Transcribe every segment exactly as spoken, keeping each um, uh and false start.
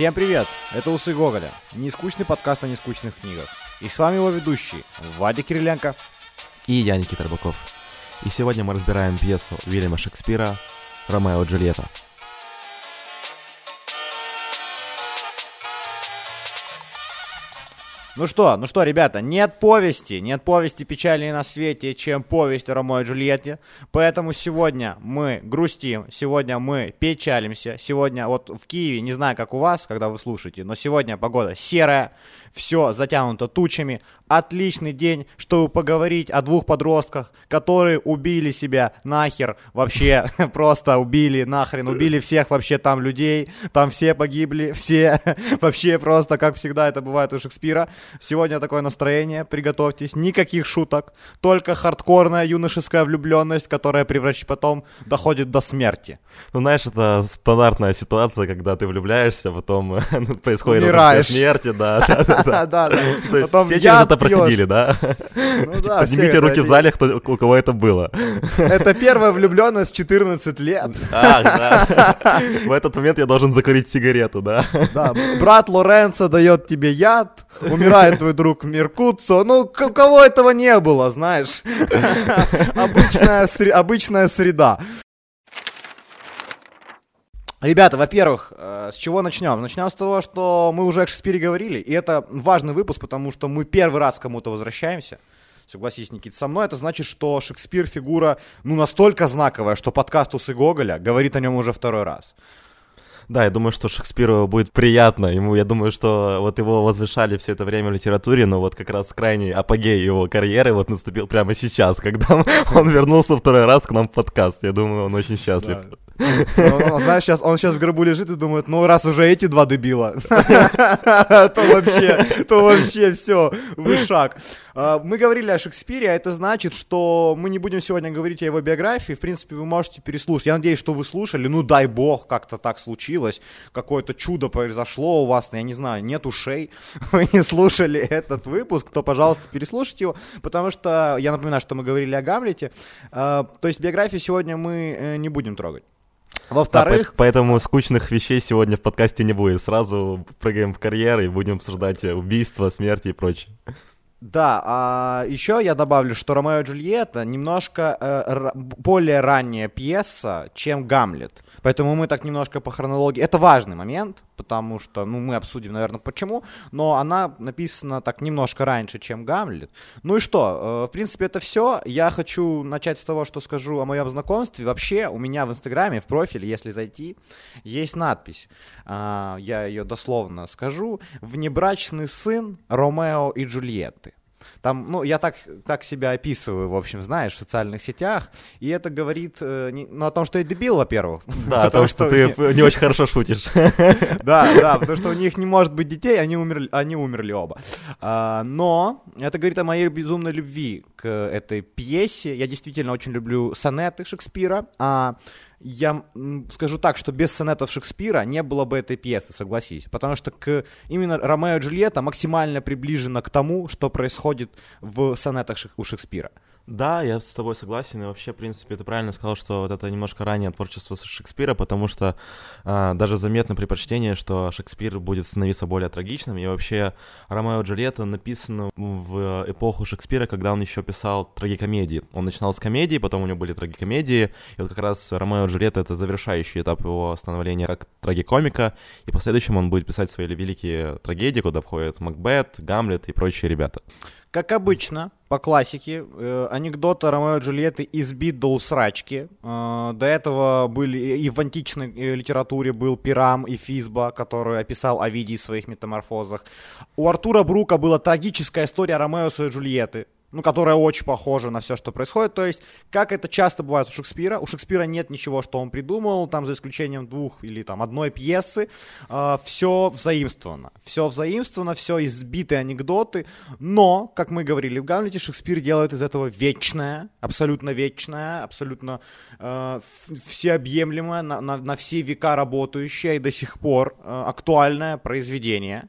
Всем привет! Это Усы Гоголя, нескучный подкаст о нескучных книгах. И с вами его ведущие Вадик Кириленко и я, Никита Рыбаков. И сегодня мы разбираем пьесу Вильяма Шекспира «Ромео и Джульетта». Ну что, ну что, ребята, нет повести, нет повести печальнее на свете, чем повесть о Ромео и Джульетте, поэтому сегодня мы грустим, сегодня мы печалимся, сегодня вот в Киеве, не знаю, как у вас, когда вы слушаете, но сегодня погода серая, все затянуто тучами, отличный день, чтобы поговорить о двух подростках, которые убили себя нахер, вообще просто убили нахрен, убили всех вообще там людей, там все погибли, все вообще просто, как всегда это бывает у Шекспира. Сегодня такое настроение, приготовьтесь, никаких шуток, только хардкорная юношеская влюбленность, которая превращ... потом доходит до смерти. Ну, знаешь, это стандартная ситуация, когда ты влюбляешься, потом ну, происходит до смерти, да, да, да. То есть все через это проходили, да? Поднимите руки в зале, у кого это было. Это первая влюбленность четырнадцать лет. Ах, да. В этот момент я должен закурить сигарету, да? Да, брат Лоренцо дает тебе яд, умирает твой друг Меркуцио. Ну, у кого этого не было, знаешь. Обычная, сре- обычная среда. Ребята, во-первых, с чего начнем? Начнем с того, что мы уже о Шекспире говорили. И это важный выпуск, потому что мы первый раз к кому-то возвращаемся. Согласись, Никита, со мной. Это значит, что Шекспир фигура ну, настолько знаковая, что подкаст «Усы Гоголя» говорит о нем уже второй раз. Да, я думаю, что Шекспиру будет приятно, ему, я думаю, что вот его возвышали все это время в литературе, но вот как раз крайний апогей его карьеры вот наступил прямо сейчас, когда он вернулся второй раз к нам в подкаст, я думаю, он очень счастлив. Знаешь, сейчас он сейчас в гробу лежит и думает, ну раз уже эти два дебила, то вообще, то вообще все, вышаг. Мы говорили о Шекспире, а это значит, что мы не будем сегодня говорить о его биографии. В принципе, вы можете переслушать. Я надеюсь, что вы слушали. Ну, дай бог, как-то так случилось. Какое-то чудо произошло у вас. Я не знаю, нет ушей. Вы не слушали этот выпуск, то, пожалуйста, переслушайте его. Потому что, я напоминаю, что мы говорили о Гамлете. То есть биографию сегодня мы не будем трогать. Во-вторых, да, поэтому скучных вещей сегодня в подкасте не будет. Сразу прыгаем в карьеры и будем обсуждать убийства, смерти и прочее. Да, а еще я добавлю, что «Ромео и Джульетта» немножко э, р- более ранняя пьеса, чем «Гамлет». Поэтому мы так немножко по хронологии... Это важный момент, потому что, ну, мы обсудим, наверное, почему, но она написана так немножко раньше, чем «Гамлет». Ну и что? Э, в принципе, это все. Я хочу начать с того, что скажу о моем знакомстве. Вообще, у меня в Инстаграме, в профиле, если зайти, есть надпись. Э, я ее дословно скажу. «Внебрачный сын Ромео и Джульетты». Там, ну, я так, так себя описываю, в общем, знаешь, в социальных сетях, и это говорит, э, не, ну, о том, что я дебил, во-первых. Да, о том, что ты не очень хорошо шутишь. Да, да, потому что у них не может быть детей, они умерли, они умерли оба. А, но это говорит о моей безумной любви к этой пьесе. Я действительно очень люблю сонеты Шекспира, а... Я скажу так, что без сонетов Шекспира не было бы этой пьесы, согласись. Потому что к, именно «Ромео и Джульетта» максимально приближена к тому, что происходит в сонетах Шек, у Шекспира. Да, я с тобой согласен. И вообще, в принципе, ты правильно сказал, что вот это немножко раннее творчество Шекспира, потому что а, даже заметно при прочтении, что Шекспир будет становиться более трагичным. И вообще «Ромео и Джульетта» написано в эпоху Шекспира, когда он еще писал трагикомедии. Он начинал с комедии, потом у него были трагикомедии. И вот как раз «Ромео и Джульетта» — это завершающий этап его становления как трагикомика. И в последующем он будет писать свои великие трагедии, куда входят «Макбет», «Гамлет» и прочие ребята. Как обычно, по классике, э, анекдоты Ромео и Джульетты избит до усрачки. Э, до этого были и в античной литературе был Пирам и Физба, который описал Овидий в своих метаморфозах. У Артура Брука была трагическая история Ромео и Джульетты, ну, которая очень похожа на все, что происходит. То есть, как это часто бывает у Шекспира, у Шекспира нет ничего, что он придумал, там, за исключением двух или там одной пьесы, э, все взаимствовано. Все взаимствовано, все избитые анекдоты, но, как мы говорили в «Гамлете», Шекспир делает из этого вечное, абсолютно вечное, абсолютно э, всеобъемлемое, на, на, на все века работающее и до сих пор э, актуальное произведение.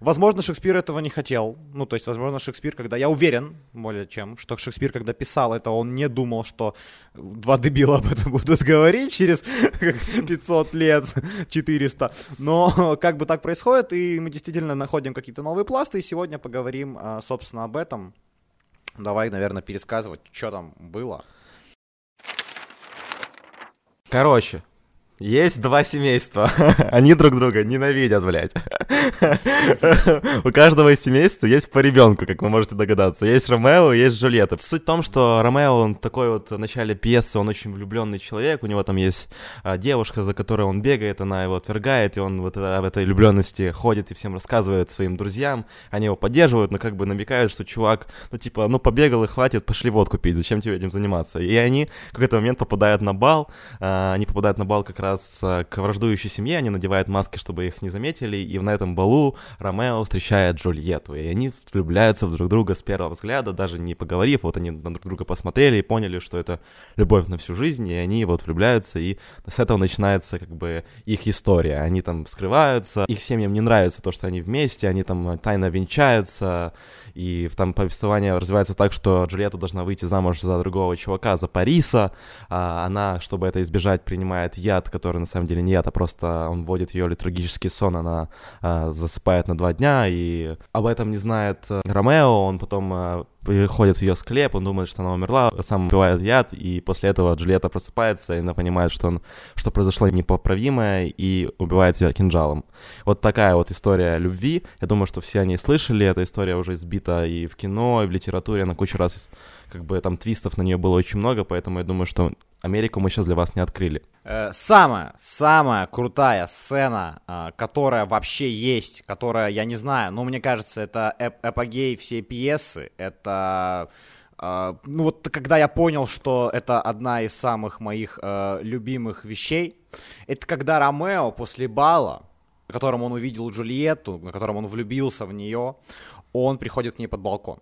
Возможно, Шекспир этого не хотел. Ну, то есть, возможно, Шекспир, когда... Я уверен, более чем, что Шекспир, когда писал это, он не думал, что два дебила об этом будут говорить через пятьсот лет, четыреста. Но как бы так происходит, и мы действительно находим какие-то новые пласты, и сегодня поговорим, собственно, об этом. Давай, наверное, пересказывать, что там было. Короче, есть два семейства. Они друг друга ненавидят, блядь. У каждого из семейств есть по ребенку, как вы можете догадаться. Есть Ромео, есть Джульетта. Суть в том, что Ромео, он такой вот в начале пьесы, он очень влюбленный человек. У него там есть а, девушка, за которой он бегает, она его отвергает. И он вот об этой влюбленности ходит и всем рассказывает своим друзьям. Они его поддерживают, но как бы намекают, что чувак, ну типа, ну побегал и хватит, пошли водку пить, зачем тебе этим заниматься? И они в какой-то момент попадают на бал. А, они попадают на бал как раз к враждующей семье, они надевают маски, чтобы их не заметили, и на этом балу Ромео встречает Джульетту, и они влюбляются в друг друга с первого взгляда, даже не поговорив, вот они на друг друга посмотрели и поняли, что это любовь на всю жизнь, и они вот влюбляются, и с этого начинается как бы их история, они там скрываются, их семьям не нравится то, что они вместе, они там тайно венчаются, и там повествование развивается так, что Джульетта должна выйти замуж за другого чувака, за Париса, а она, чтобы это избежать, принимает яд, который на самом деле не яд, а просто он вводит ее в летаргический сон, она э, засыпает на два дня, и об этом не знает э, Ромео, он потом э, приходит в ее склеп, он думает, что она умерла, сам пивает яд, и после этого Джульетта просыпается, и она понимает, что, он, что произошло непоправимое, и убивает ее кинжалом. Вот такая вот история любви, я думаю, что все о ней слышали, эта история уже избита и в кино, и в литературе, она кучу раз, как бы там твистов на нее было очень много, поэтому я думаю, что Америку мы сейчас для вас не открыли. Самая-самая крутая сцена, которая вообще есть, которая, я не знаю, но мне кажется, это эп- эпогей всей пьесы. Это, ну вот когда я понял, что это одна из самых моих любимых вещей, это когда Ромео после бала, на котором он увидел Джульетту, на котором он влюбился в нее, он приходит к ней под балкон.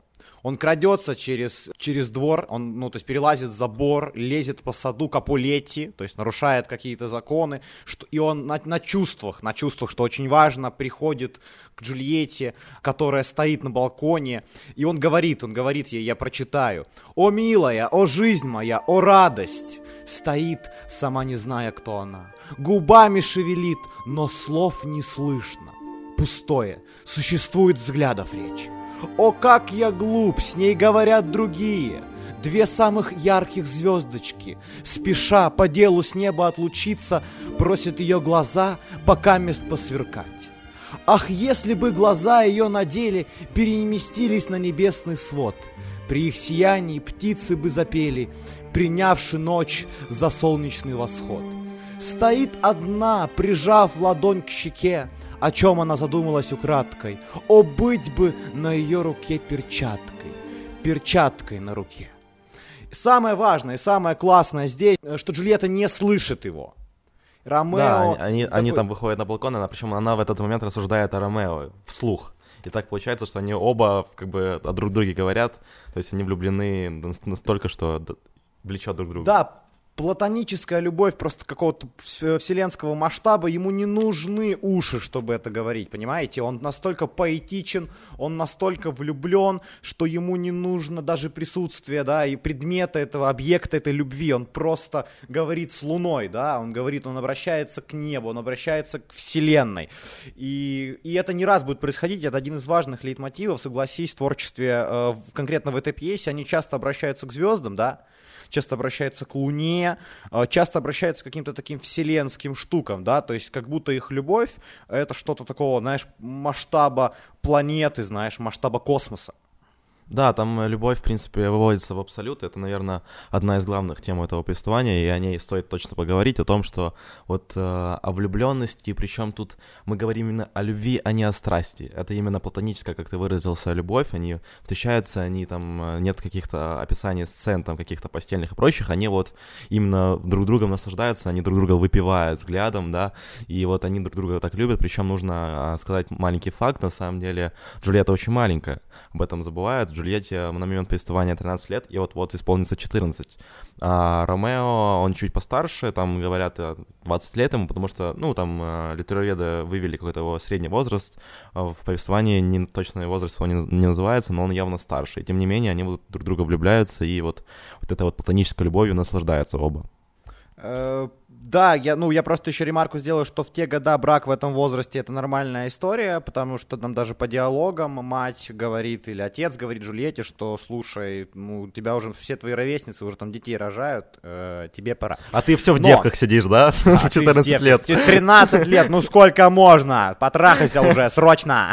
Он крадется через, через двор, он, ну, то есть перелазит забор, лезет по саду Капулетти, то есть нарушает какие-то законы, что, и он на, на чувствах, на чувствах, что очень важно, приходит к Джульетте, которая стоит на балконе, и он говорит, он говорит ей, я прочитаю, «О, милая, о, жизнь моя, о, радость!» Стоит, сама не зная, кто она, губами шевелит, но слов не слышно, пустое, существует взглядов речь. О, как я глуп, с ней говорят другие, две самых ярких звездочки, спеша по делу с неба отлучиться, просят ее глаза покамест посверкать. Ах, если бы глаза ее на деле переместились на небесный свод, при их сиянии птицы бы запели, принявши ночь за солнечный восход. Стоит одна, прижав ладонь к щеке, о чем она задумалась украдкой. О, быть бы на ее руке перчаткой, перчаткой на руке. Самое важное и самое классное здесь, что Джульетта не слышит его. Ромео... Да, они, такой... они там выходят на балкон, она, причем она в этот момент рассуждает о Ромео вслух. И так получается, что они оба как бы о друг друге говорят, то есть они влюблены настолько, что влечет друг друга. Да, платоническая любовь просто какого-то вселенского масштаба, ему не нужны уши, чтобы это говорить, понимаете? Он настолько поэтичен, он настолько влюблен, что ему не нужно даже присутствие, да, и предмета этого, объекта этой любви. Он просто говорит с Луной, да, он говорит, он обращается к небу, он обращается к Вселенной. И, и это не раз будет происходить, это один из важных лейтмотивов, согласись, в творчестве, э, конкретно в этой пьесе, они часто обращаются к звездам, да, часто обращаются к Луне, часто обращаются к каким-то таким вселенским штукам, да, то есть как будто их любовь — это что-то такого, знаешь, масштаба планеты, знаешь, масштаба космоса. Да, там любовь, в принципе, выводится в абсолют, это, наверное, одна из главных тем этого повествования, и о ней стоит точно поговорить, о том, что вот э, о влюбленности, причем тут мы говорим именно о любви, а не о страсти, это именно платоническая, как ты выразился, любовь, они встречаются, они там, нет каких-то описаний сцен, там, каких-то постельных и прочих, они вот именно друг другом наслаждаются, они друг друга выпивают взглядом, да, и вот они друг друга так любят, причем нужно сказать маленький факт, на самом деле, Джульетта очень маленькая, об этом забывают, Джульетте на момент повествования тринадцать лет, и вот-вот исполнится четырнадцать. А Ромео, он чуть постарше, там говорят двадцать лет ему, потому что, ну, там литероведы вывели какой-то его средний возраст, в повествовании не, точный возраст его не, не называется, но он явно старше. И тем не менее, они вот друг в друга влюбляются, и вот, вот этой вот платонической любовью наслаждаются оба. Да, я, ну, я просто еще ремарку сделаю, что в те годы брак в этом возрасте — это нормальная история, потому что там даже по диалогам мать говорит или отец говорит Джульетте, что слушай, ну, тебя уже все твои ровесницы уже там детей рожают, э, тебе пора. А ты все в Но... девках сидишь, да? А, четырнадцать лет. тринадцать лет, ну сколько можно? Потрахайся уже, срочно,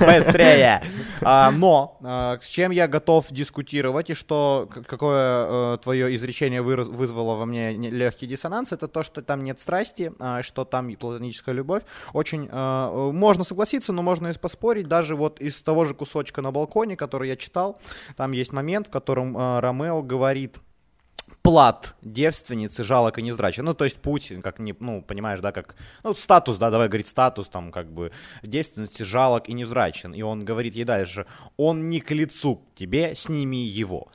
быстрее. Но с чем я готов дискутировать и что какое твое изречение вызвало во мне легкий диссонанс, это то, что там нет страсти, что там платоническая любовь. Очень э, можно согласиться, но можно и поспорить. Даже вот из того же кусочка на балконе, который я читал, там есть момент, в котором э, Ромео говорит: плат девственницы жалок и незрачен. Ну, то есть путь, как не, ну, понимаешь, да, как, ну, статус, да, давай говорить статус, там, как бы, девственности жалок и невзрачен. И он говорит ей дальше: он не к лицу к тебе, сними его.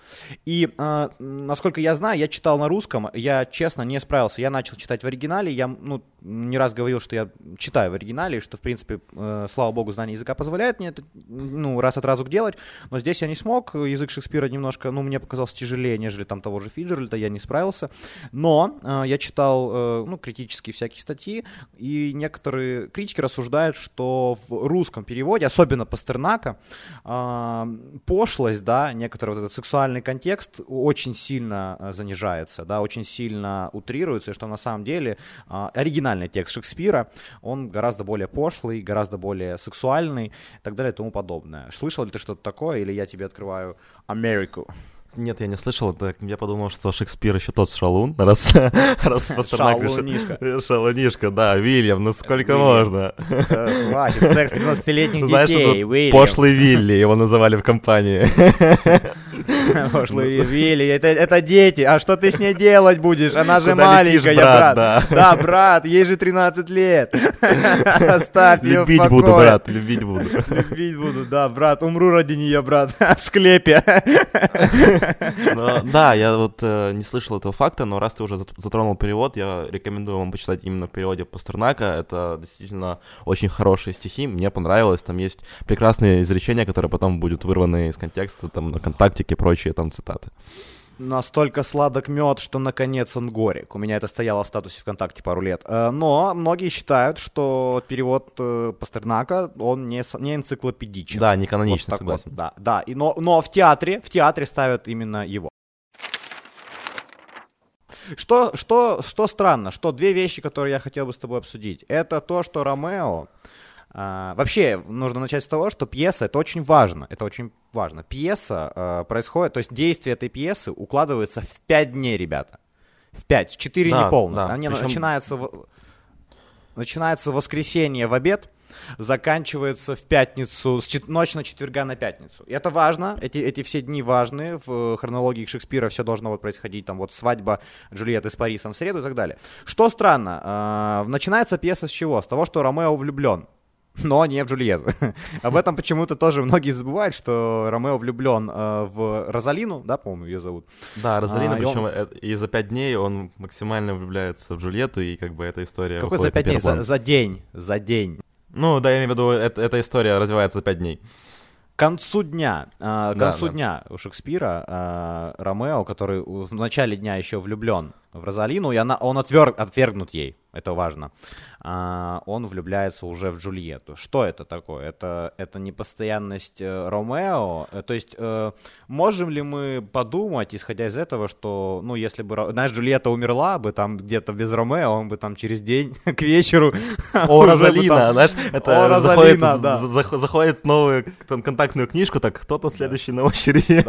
И, э, насколько я знаю, я читал на русском, я, честно, не справился. Я начал читать в оригинале, я, ну, не раз говорил, что я читаю в оригинале, что, в принципе, э, слава богу, знание языка позволяет мне это, ну, раз от разу делать, но здесь я не смог, язык Шекспира немножко, ну, мне показался тяжелее, нежели там того же Фиджера, я не справился, но э, я читал э, ну, критические всякие статьи, и некоторые критики рассуждают, что в русском переводе, особенно Пастернака, э, пошлость, да, некоторый вот этот сексуальный контекст очень сильно э, занижается, да, очень сильно утрируется, и что на самом деле э, оригинальный текст Шекспира, он гораздо более пошлый, гораздо более сексуальный, и так далее и тому подобное. Слышал ли ты что-то такое, или я тебе открываю Америку? Нет, я не слышал. Так я подумал, что Шекспир еще тот шалун, раз, раз Пастернак... Шалунишка. Шалунишка, да, Вильям, ну сколько можно? Хватит, секс тринадцатилетних детей, Вильям. Пошлый Вилли, его называли в компании. Пошлый Вилли, это дети, а что ты с ней делать будешь? Она же маленькая, брат. Да, брат, ей же тринадцать лет. Оставь ее в покое. Любить буду, брат, любить буду. Любить буду, да, брат, умру ради нее, брат, в склепе. Но, да, я вот э, не слышал этого факта, но раз ты уже затронул перевод, я рекомендую вам почитать именно в переводе Пастернака. Это действительно очень хорошие стихи, мне понравилось. Там есть прекрасные изречения, которые потом будут вырваны из контекста, там на «Контактике» и прочие там цитаты. Настолько сладок мед, что наконец он горек. У меня это стояло в статусе ВКонтакте пару лет. Но многие считают, что перевод Пастернака, он не, не энциклопедичен. Да, не каноничен, вот согласен. Вот, да, да. И, но но в, театре, в театре ставят именно его. Что, что, что странно, что две вещи, которые я хотел бы с тобой обсудить. Это то, что Ромео... А, вообще, нужно начать с того, что пьеса — это очень важно, это очень важно. Пьеса а, происходит, то есть действие этой пьесы укладывается в пять дней, ребята. В пять, четыре да, неполных. Да. Они Причем... начинаются, в... начинается воскресенье в обед, заканчивается в пятницу, с чет... ночь на четверга на пятницу. И это важно, эти, эти все дни важны, в хронологии Шекспира все должно вот происходить, там вот свадьба Джульетты с Парисом в среду и так далее. Что странно, а, начинается пьеса с чего? С того, что Ромео влюблен. Но не в Джульетту. Об этом почему-то тоже многие забывают, что Ромео влюблен э, в Розалину, да, по-моему, ее зовут. Да, Розалина, а, причем он... и за пять дней он максимально влюбляется в Джульетту, и как бы эта история... Какой за пять дней? За, за день, за день. Ну, да, я имею в виду, это, эта история развивается за пять дней. К концу дня, э, к концу да, дня да. у Шекспира э, Ромео, который в начале дня еще влюблен в Розалину, и она, он отверг, отвергнут ей, это важно, а, он влюбляется уже в Джульетту. Что это такое? Это, это непостоянность э, Ромео? То есть э, можем ли мы подумать, исходя из этого, что, ну, если бы, знаешь, Джульетта умерла бы там где-то без Ромео, он бы там через день к вечеру... О, Розалина, знаешь, это заходит в новую контактную книжку, так кто-то следующий на очереди.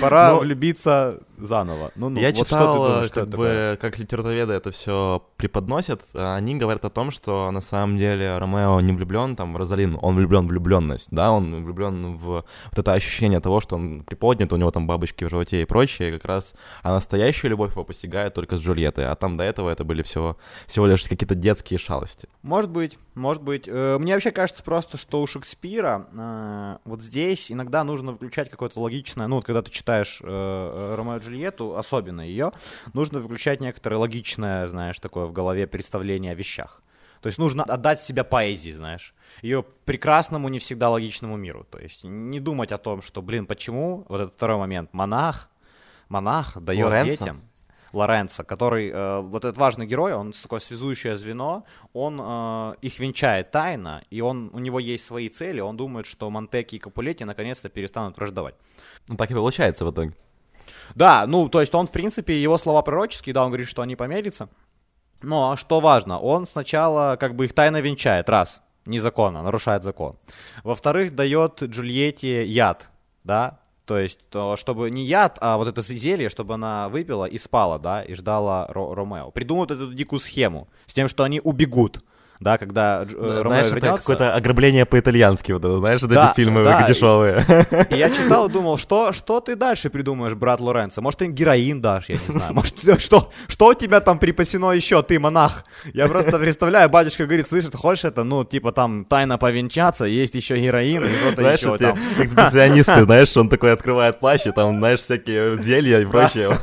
Пора влюбиться... заново. Ну, ну, я вот читал, что ты думаешь, как, что бы, как литературоведы это все преподносят. Они говорят о том, что на самом деле Ромео не влюблен там, в Розалину, он влюблен в влюбленность, да, он влюблен в вот это ощущение того, что он приподнят, у него там бабочки в животе и прочее, и как раз а настоящую любовь его постигает только с Джульеттой, а там до этого это были всего, всего лишь какие-то детские шалости. Может быть, может быть. Мне вообще кажется просто, что у Шекспира вот здесь иногда нужно включать какое-то логичное, ну вот когда ты читаешь Ромео и Джульетту, особенно ее, нужно включать некоторое логичное, знаешь, такое в голове представление о вещах. То есть нужно отдать себя поэзии, знаешь, ее прекрасному, не всегда логичному миру. То есть не думать о том, что, блин, почему, вот этот второй момент, монах, монах дает Лоренцо. детям, Лоренцо, который, э, вот этот важный герой, он такое связующее звено, он э, их венчает тайно, и он, у него есть свои цели, он думает, что Монтекки и Капулетти наконец-то перестанут враждовать. Ну так и получается в итоге. Да, ну то есть он, в принципе, его слова пророческие, да, он говорит, что они помирятся. Но что важно, он сначала как бы их тайно венчает, раз, незаконно, нарушает закон. Во-вторых, дает Джульетте яд, да, то есть то, чтобы не яд, а вот это зелье, чтобы она выпила и спала, да, и ждала Ро- Ромео. Придумывают эту дикую схему с тем, что они убегут. Да, когда Дж- Ромео знаешь, вернется. Это какое-то ограбление по-итальянски, вот это, знаешь, да, эти фильмы да, дешевые. И, и я читал и думал, что, что ты дальше придумаешь, брат Лоренцо? Может, ты героин дашь, я не знаю. Может, что, что у тебя там припасено еще, ты монах? Я просто представляю, батюшка говорит, слышишь, ты хочешь это, ну, типа там тайно повенчаться, есть еще героин и что-то знаешь, еще там. Экспедиционисты, знаешь, он такой открывает плащ, и там, знаешь, всякие зелья и прочее.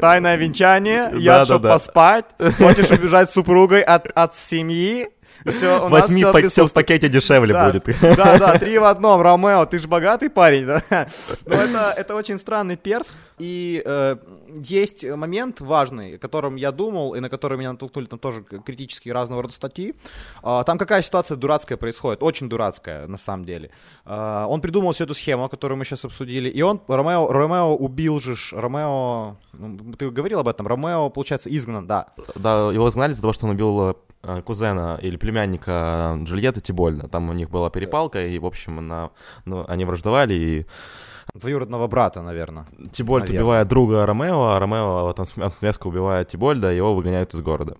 Тайное венчание, я чтобы поспать, хочешь убежать с супругой от отца. Семьи, все, у Возьми, нас все, по- все в пакете дешевле да, будет. Да, да, три в одном, Ромео, ты ж богатый парень, да? Но это, это очень странный перс, и э, есть момент важный, о котором я думал, и на который меня натолкнули там тоже критические разного рода статьи. Э, там какая ситуация дурацкая происходит, очень дурацкая на самом деле. Э, он придумал всю эту схему, которую мы сейчас обсудили, и он, Ромео, Ромео убил же, Ромео, ты говорил об этом, Ромео, получается, изгнан, да. Да, его изгнали из-за того, что он убил кузена или племянника Джульетты Тибольда. Там у них была перепалка, и, в общем, она, ну, они враждовали. И... Двоюродного брата, наверное. Тибольд наверное. убивает друга Ромео, а Ромео там отместку убивает Тибольда, и его выгоняют из города.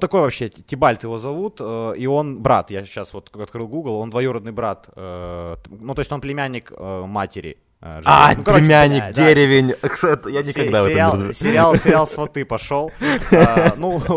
Такой вообще, Тибальд его зовут, и он брат, я сейчас вот открыл Google, он двоюродный брат, ну, то есть он племянник матери. Жилье. А, ну, короче, племянник, да, деревень. Да. Я никогда С- в этом сериал, не разбираюсь. Сериал, сериал «Сваты» пошел. А, ну, у,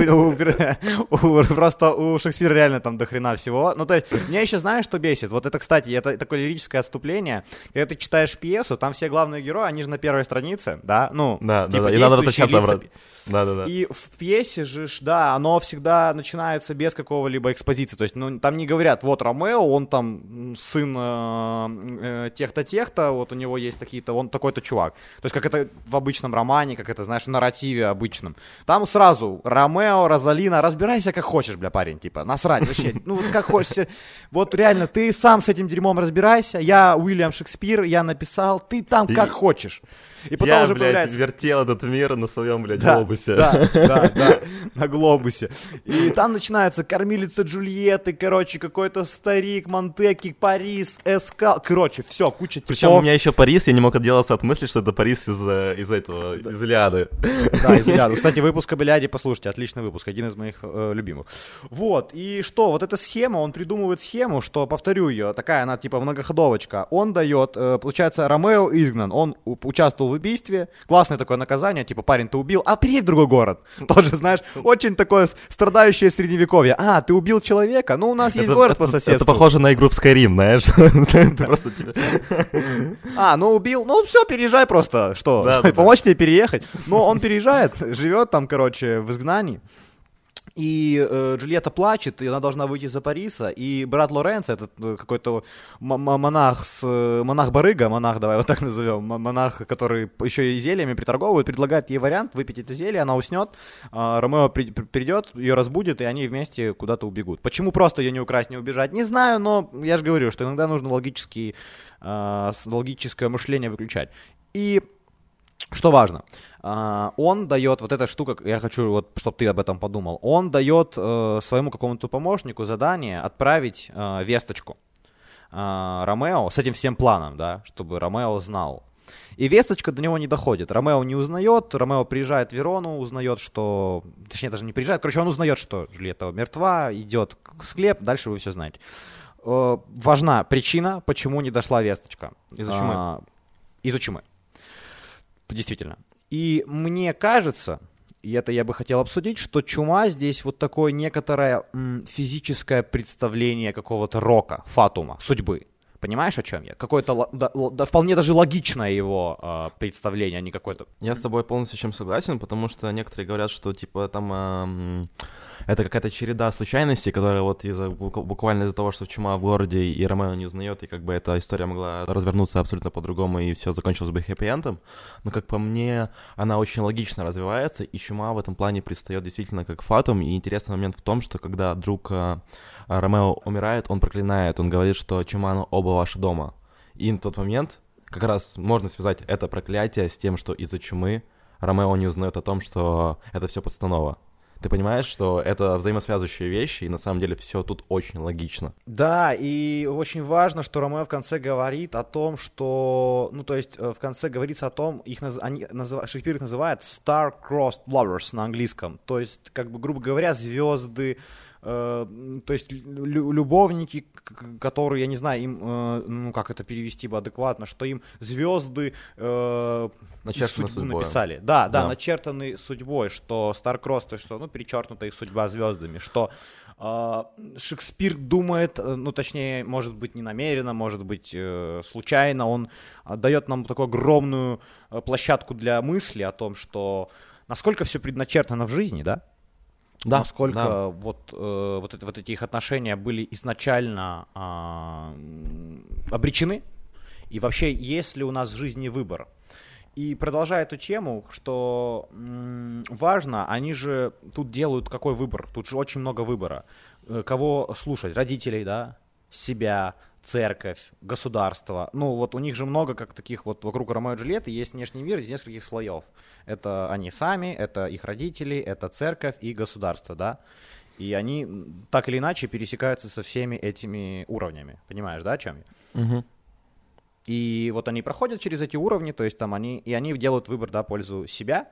у, у, у, просто у Шекспира реально там дохрена всего. Ну, то есть, меня еще знаешь, что бесит? Вот это, кстати, это такое лирическое отступление. Когда ты читаешь пьесу, там все главные герои, они же на первой странице, да? Ну, да, типа, да, да. И надо возвращаться обратно. Да, да, да. И в пьесе же, да, оно всегда начинается без какого-либо экспозиции. То есть, ну, там не говорят, вот Ромео, он там сын э, тех-то, тех-то, вот у него есть такие-то, он такой-то чувак. То есть, как это в обычном романе, как это, знаешь, в нарративе обычном. Там сразу Ромео, Розалина, разбирайся как хочешь, бля, парень, типа, насрать вообще. Ну, вот как хочешь. Вот реально, ты сам с этим дерьмом разбирайся. Я Уильям Шекспир, я написал, ты там как хочешь. И потом я, уже блядь, появляется... вертел этот мир на своем, блядь, да, глобусе. Да, да, да, на глобусе. И там начинается кормилица Джульетты, короче, какой-то старик, Монтекки, Парис, Эскал. Короче, все, куча типов. Причем у меня еще Парис, я не мог отделаться от мысли, что это Парис из, из этого, из Илиады. Да, из Илиады. Кстати, выпуск об Илиаде, послушайте, отличный выпуск, один из моих э, любимых. Вот, и что, вот эта схема, он придумывает схему, что, повторю ее, такая она типа многоходовочка. Он дает, э, получается, Ромео изгнан, он участвовал в убийстве, классное такое наказание, типа, парень, ты убил, а приедь в другой город. Тоже, знаешь, очень такое страдающее средневековье. А, ты убил человека, ну у нас есть это, город это, по соседству. Это похоже на игру в Skyrim, знаешь. А, ну убил, ну все, переезжай просто, что, помочь тебе переехать. Но он переезжает, живет там, короче, в изгнании. И э, Джульетта плачет, и она должна выйти за Париса, и брат Лоренцо, этот какой-то м- монах, с, монах-барыга, монах, давай вот так назовем, м- монах, который еще и зельями приторговывает, предлагает ей вариант выпить это зелье, она уснет, э, Ромео при- при- придет, ее разбудит, и они вместе куда-то убегут. Почему просто ее не украсть, не убежать, не знаю, но я же говорю, что иногда нужно логический, э, логическое мышление выключать. И... Что важно, он дает, вот эта штука, я хочу, вот, чтобы ты об этом подумал, он дает своему какому-то помощнику задание отправить весточку Ромео с этим всем планом, да, чтобы Ромео знал. И весточка до него не доходит. Ромео не узнает, Ромео приезжает в Верону, узнает, что... Точнее, даже не приезжает, короче, он узнает, что Джульетта мертва, идет в склеп, дальше вы все знаете. Важна причина, почему не дошла весточка. Из-за чумы. А, из-за чумы. Действительно. И мне кажется, и это я бы хотел обсудить, что чума здесь вот такое некоторое м, физическое представление какого-то рока, фатума, судьбы. Понимаешь, о чем я? Какое-то да, да, вполне даже логичное его э, представление, а не какое-то... Я с тобой полностью чем согласен, потому что некоторые говорят, что типа там э, это какая-то череда случайностей, которая вот из-за, буквально из-за того, что чума в городе, и Ромео не узнает, и как бы эта история могла развернуться абсолютно по-другому, и все закончилось бы хэппи-эндом. Но, как по мне, она очень логично развивается, и чума в этом плане предстает действительно как фатум. И интересный момент в том, что когда вдруг э, Ромео умирает, он проклинает, он говорит, что чума оба ваши дома. И на тот момент как раз можно связать это проклятие с тем, что из-за чумы Ромео не узнает о том, что это все подстанова. Ты понимаешь, что это взаимосвязывающие вещи, и на самом деле все тут очень логично. Да, и очень важно, что Ромео в конце говорит о том, что... Ну, то есть, в конце говорится о том, их наз... Они назыв... Шекспир их называет «star-crossed lovers» на английском. То есть, как бы, грубо говоря, звезды... Uh, то есть лю- любовники, которые, я не знаю, им, uh, ну как это перевести бы адекватно, что им звезды uh, судьбу судьбой. Написали. Да, да, да, начертаны судьбой, что Старкросс, что, ну, перечеркнута их судьба звездами, что uh, Шекспир думает, ну точнее, может быть, не намеренно, может быть, uh, случайно, он дает нам такую огромную площадку для мысли о том, что насколько все предначертано в жизни, да? Да, насколько да. Вот, э, вот, это, вот эти их отношения были изначально э, обречены, и вообще есть ли у нас в жизни выбор. И продолжая эту тему, что м- важно, они же тут делают какой выбор, тут же очень много выбора, э, кого слушать, родителей, да, себя, церковь, государство. Ну вот у них же много как таких вот вокруг Ромео и Джульетты есть внешний мир из нескольких слоев. Это они сами, это их родители, это церковь и государство, да? И они так или иначе пересекаются со всеми этими уровнями. Понимаешь, да, о чем я? Угу. И вот они проходят через эти уровни, то есть там они, и они делают выбор, да, в пользу себя.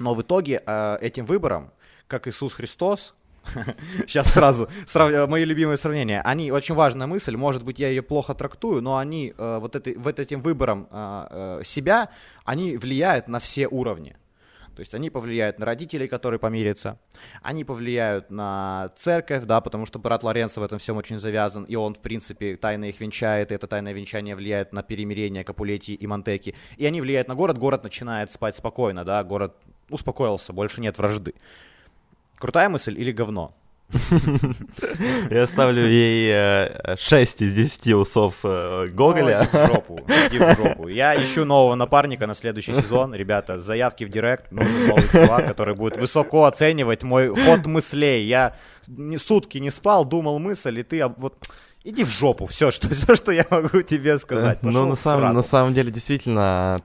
Но в итоге э, этим выбором, как Иисус Христос, сейчас сразу, срав... мои любимые сравнения. Они, очень важная мысль, может быть, я ее плохо трактую, но они э, вот, этой, вот этим выбором э, себя, они влияют на все уровни. То есть они повлияют на родителей, которые помирятся, они повлияют на церковь, да, потому что брат Лоренцо в этом всем очень завязан, и он, в принципе, тайно их венчает, и это тайное венчание влияет на перемирение Капулетти и Монтекки. И они влияют на город, город начинает спать спокойно, да, город успокоился, больше нет вражды. Крутая мысль или говно? Я ставлю ей шесть из десяти усов Гоголя. Иди в жопу. Я ищу нового напарника на следующий сезон. Ребята, заявки в директ. Нужен новый чувак, который будет высоко оценивать мой ход мыслей. Я сутки не спал, думал мысль, и ты... вот. Иди в жопу, все, что я могу тебе сказать. Ну, на самом деле, действительно...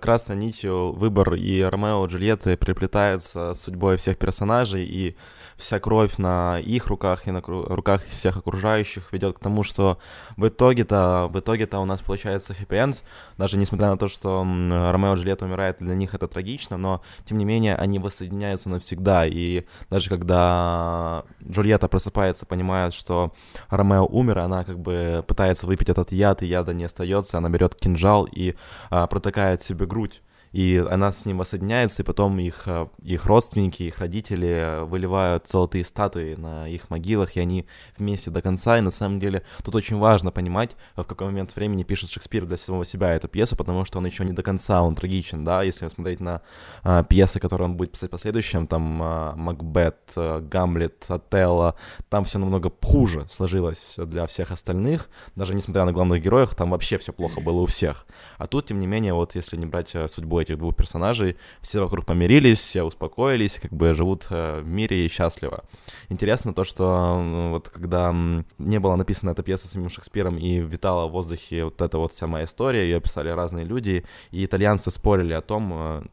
красной нитью выбор и Ромео и Джульетты переплетается с судьбой всех персонажей, и вся кровь на их руках и на руках всех окружающих ведет к тому, что в итоге-то, в итоге-то у нас получается хэппи-энд, даже несмотря на то, что Ромео и Джульетта умирает, для них это трагично, но тем не менее они воссоединяются навсегда, и даже когда Джульетта просыпается, понимает, что Ромео умер, она как бы пытается выпить этот яд, и яда не остается, она берет кинжал и а, протыкает себе грудь, и она с ним воссоединяется, и потом их, их родственники, их родители выливают золотые статуи на их могилах, и они вместе до конца, и на самом деле тут очень важно понимать, в какой момент времени пишет Шекспир для самого себя эту пьесу, потому что он еще не до конца, он трагичен, да, если смотреть на а, пьесы, которые он будет писать в последующем, там а, Макбет, а, Гамлет, Отелло, там все намного хуже сложилось для всех остальных, даже несмотря на главных героев, там вообще все плохо было у всех, а тут, тем не менее, вот если не брать судьбу этих двух персонажей, все вокруг помирились, все успокоились, как бы живут в мире и счастливо. Интересно то, что вот когда не была написана эта пьеса самим Шекспиром и витала в воздухе вот эта вот вся моя история, ее писали разные люди, и итальянцы спорили о том,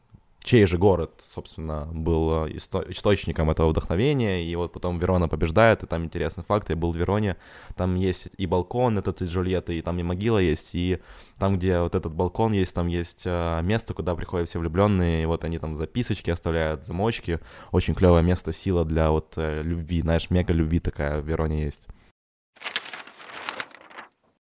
чей же город, собственно, был источником этого вдохновения, и вот потом Верона побеждает, и там интересный факт, я был в Вероне, там есть и балкон этот, и Джульетты, и там и могила есть, и там, где вот этот балкон есть, там есть место, куда приходят все влюбленные, и вот они там записочки оставляют, замочки, очень клевое место, сила для вот любви, знаешь, мега-любви такая в Вероне есть.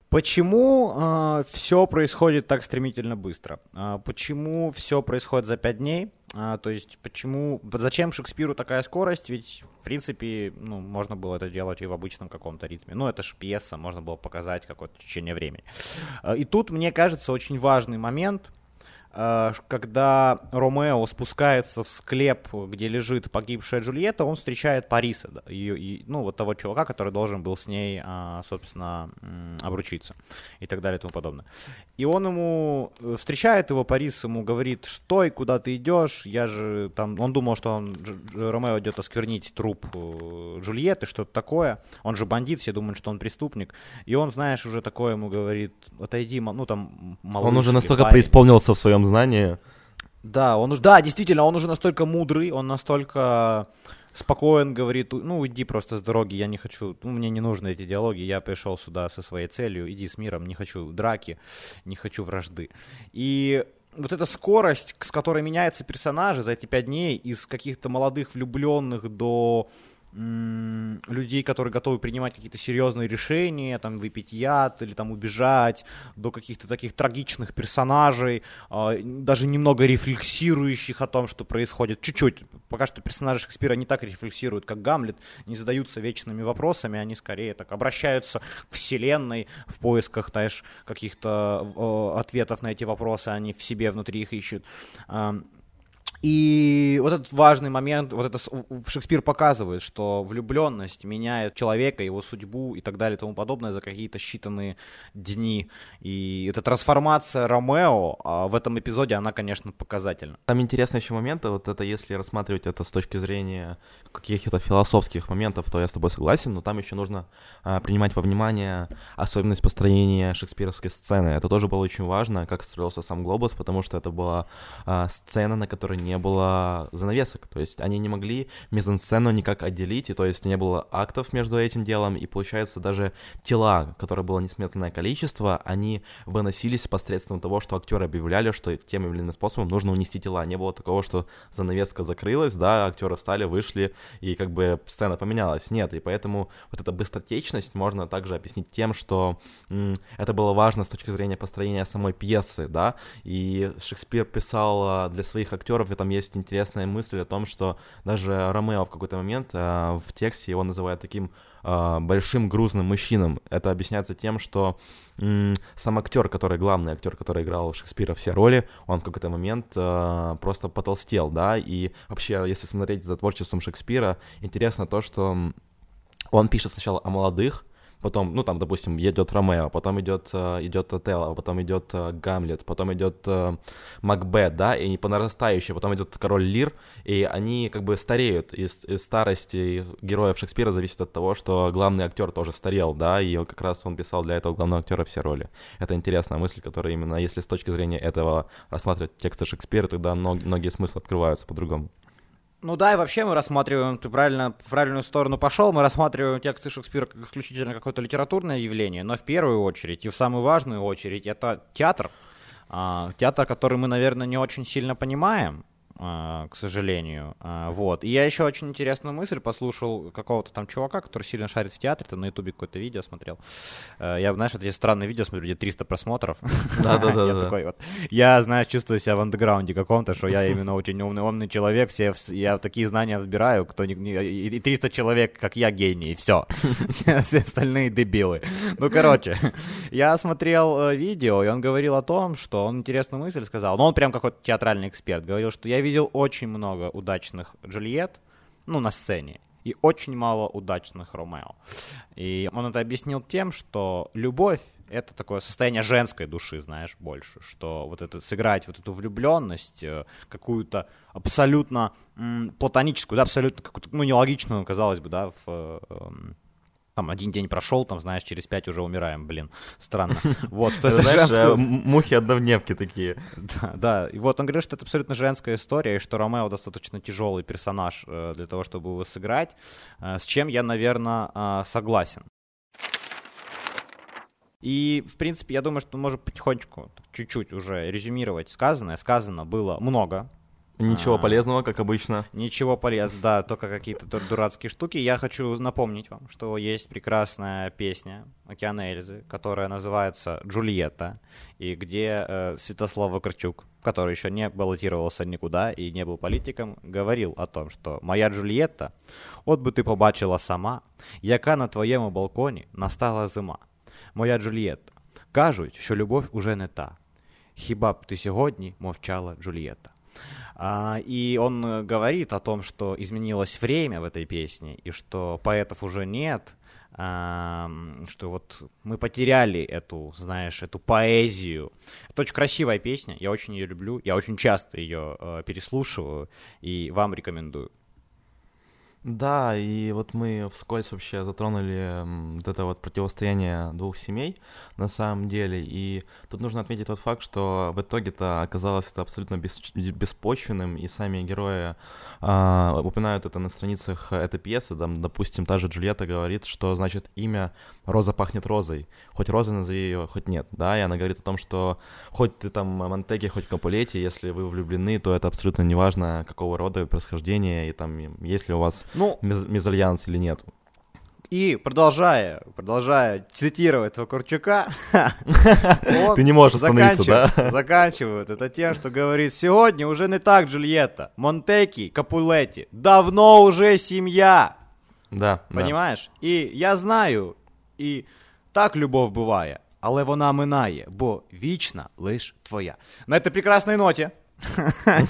Почему э, все происходит так стремительно быстро? Э, почему все происходит за пять дней? Э, то есть почему, зачем Шекспиру такая скорость? Ведь, в принципе, ну, можно было это делать и в обычном каком-то ритме. Ну, это же пьеса, можно было показать какое-то течение времени. Э, и тут, мне кажется, очень важный момент, э, когда Ромео спускается в склеп, где лежит погибшая Джульетта, он встречает Париса, да, ее, и, ну, вот того чувака, который должен был с ней, э, собственно, обручиться и так далее и тому подобное. И он ему встречает его, Парис ему говорит, стой, куда ты идешь, я же там, он думал, что он, Ромео идет осквернить труп Джульетты, что-то такое, он же бандит, все думают, что он преступник, и он, знаешь, уже такое ему говорит, отойди, ну там, малыш. Он уже настолько парень. преисполнился в своем знании. Да, он уже, да, действительно, он уже настолько мудрый, он настолько... спокоен, говорит, ну, уйди просто с дороги, я не хочу, ну, мне не нужны эти диалоги, я пришел сюда со своей целью, иди с миром, не хочу драки, не хочу вражды. И вот эта скорость, с которой меняются персонажи за эти пять дней, из каких-то молодых влюбленных до м- людей, которые готовы принимать какие-то серьезные решения, там, выпить яд или там убежать, до каких-то таких трагичных персонажей, э- даже немного рефлексирующих о том, что происходит, чуть-чуть. Пока что персонажи Шекспира не так рефлексируют, как Гамлет, не задаются вечными вопросами, они скорее так обращаются к вселенной в поисках, знаешь, каких-то э, ответов на эти вопросы, они в себе внутри их ищут. Э, и вот этот важный момент, вот это Шекспир показывает, что влюбленность меняет человека, его судьбу и так далее и тому подобное за какие-то считанные дни. И эта трансформация Ромео в этом эпизоде, она, конечно, показательна. Там интересный еще момент, вот это если рассматривать это с точки зрения каких-то философских моментов, то я с тобой согласен, но там еще нужно а, принимать во внимание особенность построения шекспировской сцены. Это тоже было очень важно, как строился сам «Глобус», потому что это была а, сцена, на которой не было занавесок, то есть они не могли мизансцену никак отделить, и то есть не было актов между этим делом, и получается даже тела, которое было несметное количество, они выносились посредством того, что актеры объявляли, что тем или иным способом нужно унести тела. Не было такого, что занавеска закрылась, да, актеры встали, вышли, и как бы сцена поменялась. Нет, и поэтому вот эта быстротечность можно также объяснить тем, что м- это было важно с точки зрения построения самой пьесы, да, и Шекспир писал для своих актеров. И там есть интересная мысль о том, что даже Ромео в какой-то момент э, в тексте его называют таким э, большим грузным мужчином. Это объясняется тем, что э, сам актер, который главный актер, который играл у Шекспира все роли, он в какой-то момент э, просто потолстел, да, и вообще, если смотреть за творчеством Шекспира, интересно то, что он пишет сначала о молодых, потом, ну, там, допустим, идет Ромео, потом идет, идет Отелло, потом идет Гамлет, потом идет Макбет, да, и по нарастающей, потом идет Король Лир, и они как бы стареют, и, и старость героев Шекспира зависит от того, что главный актер тоже старел, да, и как раз он писал для этого главного актера все роли. Это интересная мысль, которая именно, если с точки зрения этого рассматривать тексты Шекспира, тогда многие смыслы открываются по-другому. Ну да, и вообще мы рассматриваем, ты правильно, в правильную сторону пошел, мы рассматриваем тексты Шекспира как исключительно какое-то литературное явление, но в первую очередь и в самую важную очередь это театр, а, театр, который мы, наверное, не очень сильно понимаем, а, к сожалению, а, вот. И я еще очень интересную мысль послушал какого-то там чувака, который сильно шарит в театре, там на ютубе какое-то видео смотрел, а, я, знаешь, эти странные видео смотрю, где триста просмотров, я такой вот, я, знаешь, чувствую себя в андеграунде каком-то, что я именно очень умный человек, я такие знания отбираю, и триста человек, как я, гений, и все, все остальные дебилы. Ну, короче, я смотрел видео, и он говорил о том, что он интересную мысль сказал, но он прям какой-то театральный эксперт, говорил, что я видел очень много удачных Джульетт, ну, на сцене, и очень мало удачных Ромео. И он это объяснил тем, что любовь — это такое состояние женской души, знаешь, больше, что вот это сыграть вот эту влюбленность, какую-то абсолютно м, платоническую, да, абсолютно какую-то, ну, нелогичную, казалось бы, да, в... там один день прошел, там, знаешь, через пять уже умираем, блин, странно. Вот, что это, знаешь, мухи-однодневки такие. Да, и вот он говорит, что это абсолютно женская история, и что Ромео достаточно тяжелый персонаж для того, чтобы его сыграть, с чем я, наверное, согласен. И, в принципе, я думаю, что мы можем потихонечку, чуть-чуть уже резюмировать сказанное. Сказано было много. Ничего а, полезного, как обычно. Ничего полезного, да, только какие-то дурацкие штуки. Я хочу напомнить вам, что есть прекрасная песня «Океан Эльзы», которая называется «Джульетта», и где э, Святослав Вакарчук, который еще не баллотировался никуда и не был политиком, говорил о том, что «Моя Джульетта, от бы ты побачила сама, яка на твоєму балконі настала зима. Моя Джульєтта, кажуть, що любов уже не та. Хіба б ти сьогодні мовчала, Джульєтта?» А, и он говорит о том, что изменилось время в этой песне, и что поэтов уже нет, а, что вот мы потеряли эту, знаешь, эту поэзию. Это очень красивая песня, я очень ее люблю, я очень часто ее э, переслушиваю и вам рекомендую. Да, и вот мы вскользь вообще затронули вот это вот противостояние двух семей на самом деле, и тут нужно отметить тот факт, что в итоге-то оказалось это абсолютно беспочвенным, и сами герои а, упоминают это на страницах этой пьесы, там, допустим, та же Джульетта говорит, что значит имя «Роза пахнет розой», хоть розой назови ее, хоть нет, да, и она говорит о том, что хоть ты там Монтекки, хоть Капулетти, если вы влюблены, то это абсолютно неважно, какого рода происхождения, и там, есть ли у вас... Ну, мезальянс или нет. И продолжая, продолжая цитировать Вакарчука, ты не можешь остановиться, да? Заканчивают это тем, что говорит: сегодня уже не так, Джульетта. Монтекки, Капулетти, давно уже семья. Да. Понимаешь? Да. И я знаю, і так любов буває, але вона минає, бо вічна лиш твоя. На этой прекрасной ноте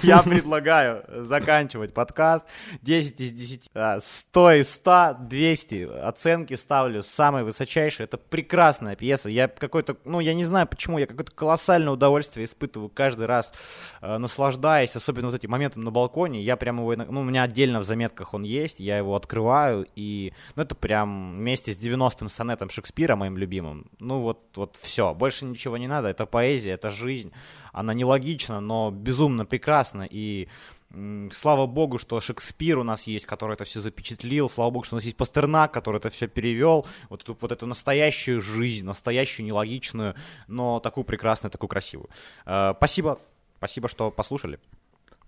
я предлагаю заканчивать подкаст. десять из десяти, сто из ста, двести оценки ставлю, самые высочайшие. Это прекрасная пьеса. Я какой-то, ну я не знаю почему, я какое-то колоссальное удовольствие испытываю каждый раз, наслаждаясь, особенно вот этим моментом на балконе. Я прям его, ну у меня отдельно в заметках он есть, я его открываю, и ну это прям вместе с девяностым сонетом Шекспира, моим любимым. Ну вот, вот все, больше ничего не надо, это поэзия, это жизнь. Она нелогична, но безумно прекрасна, и м, слава богу, что Шекспир у нас есть, который это все запечатлил, слава богу, что у нас есть Пастернак, который это все перевел, вот эту, вот эту настоящую жизнь, настоящую, нелогичную, но такую прекрасную, такую красивую. Э, спасибо, спасибо, что послушали.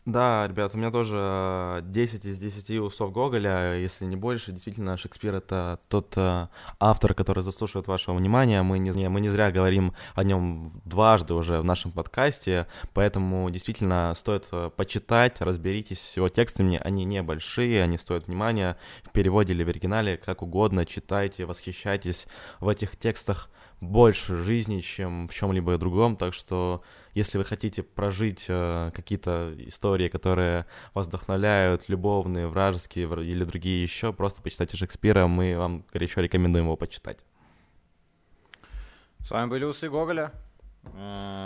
Да, ребят, у меня тоже десять из десяти усов Гоголя, если не больше. Действительно, Шекспир — это тот э, автор, который заслуживает вашего внимания. Мы не, не, мы не зря говорим о нем дважды уже в нашем подкасте, поэтому действительно стоит почитать, разберитесь с его текстами. Они небольшие, они стоят внимания в переводе или в оригинале, как угодно. Читайте, восхищайтесь. В этих текстах больше жизни, чем в чем-либо другом, так что если вы хотите прожить э, какие-то истории, которые вас вдохновляют, любовные, вражеские или другие еще, просто почитайте Шекспира, мы вам горячо рекомендуем его почитать. С вами были Усы Гоголя.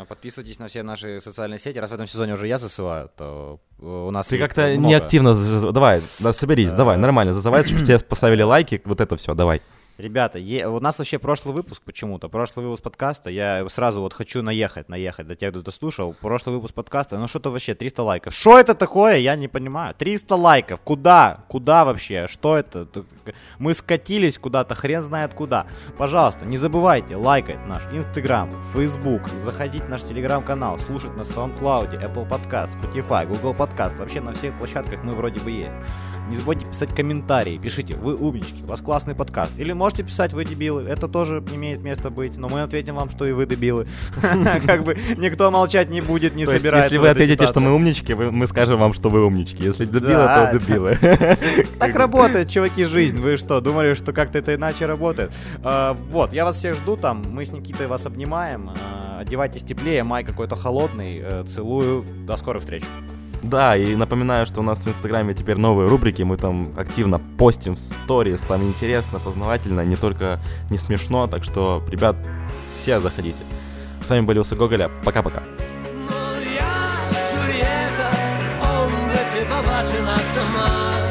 Подписывайтесь на все наши социальные сети. Раз в этом сезоне уже я засываю, то у нас... Ты как-то много. Неактивно... Давай, да, соберись, давай, нормально, засывай, чтобы тебе поставили лайки, вот это все, давай. Ребята, е- у нас вообще прошлый выпуск почему-то, прошлый выпуск подкаста, я сразу вот хочу наехать, наехать до тех, кто это слушал, прошлый выпуск подкаста, ну что-то вообще триста лайков, что это такое, я не понимаю, триста лайков, куда, куда вообще, что это, мы скатились куда-то, хрен знает куда, пожалуйста, не забывайте лайкать наш Инстаграм, Фейсбук, заходить в наш Телеграм-канал, слушать нас в SoundCloud, Apple Podcast, Spotify, Google Podcast, вообще на всех площадках мы вроде бы есть. Не забудьте писать комментарии, пишите, вы умнички, у вас классный подкаст. Или можете писать, вы дебилы, это тоже имеет место быть, но мы ответим вам, что и вы дебилы. Как бы никто молчать не будет, не собирается. Если вы ответите, что мы умнички, мы скажем вам, что вы умнички. Если дебилы, то дебилы. Так работает, чуваки, жизнь. Вы что, думали, что как-то это иначе работает? Вот, я вас всех жду там, мы с Никитой вас обнимаем. Одевайтесь теплее, май какой-то холодный. Целую, до скорой встречи. Да, и напоминаю, что у нас в Инстаграме теперь новые рубрики, мы там активно постим в сторис, там интересно, познавательно, не только не смешно, так что, ребят, все заходите. С вами были Усы Гоголя, пока-пока. Ну я, Джульетта, он бы ты побачила сама.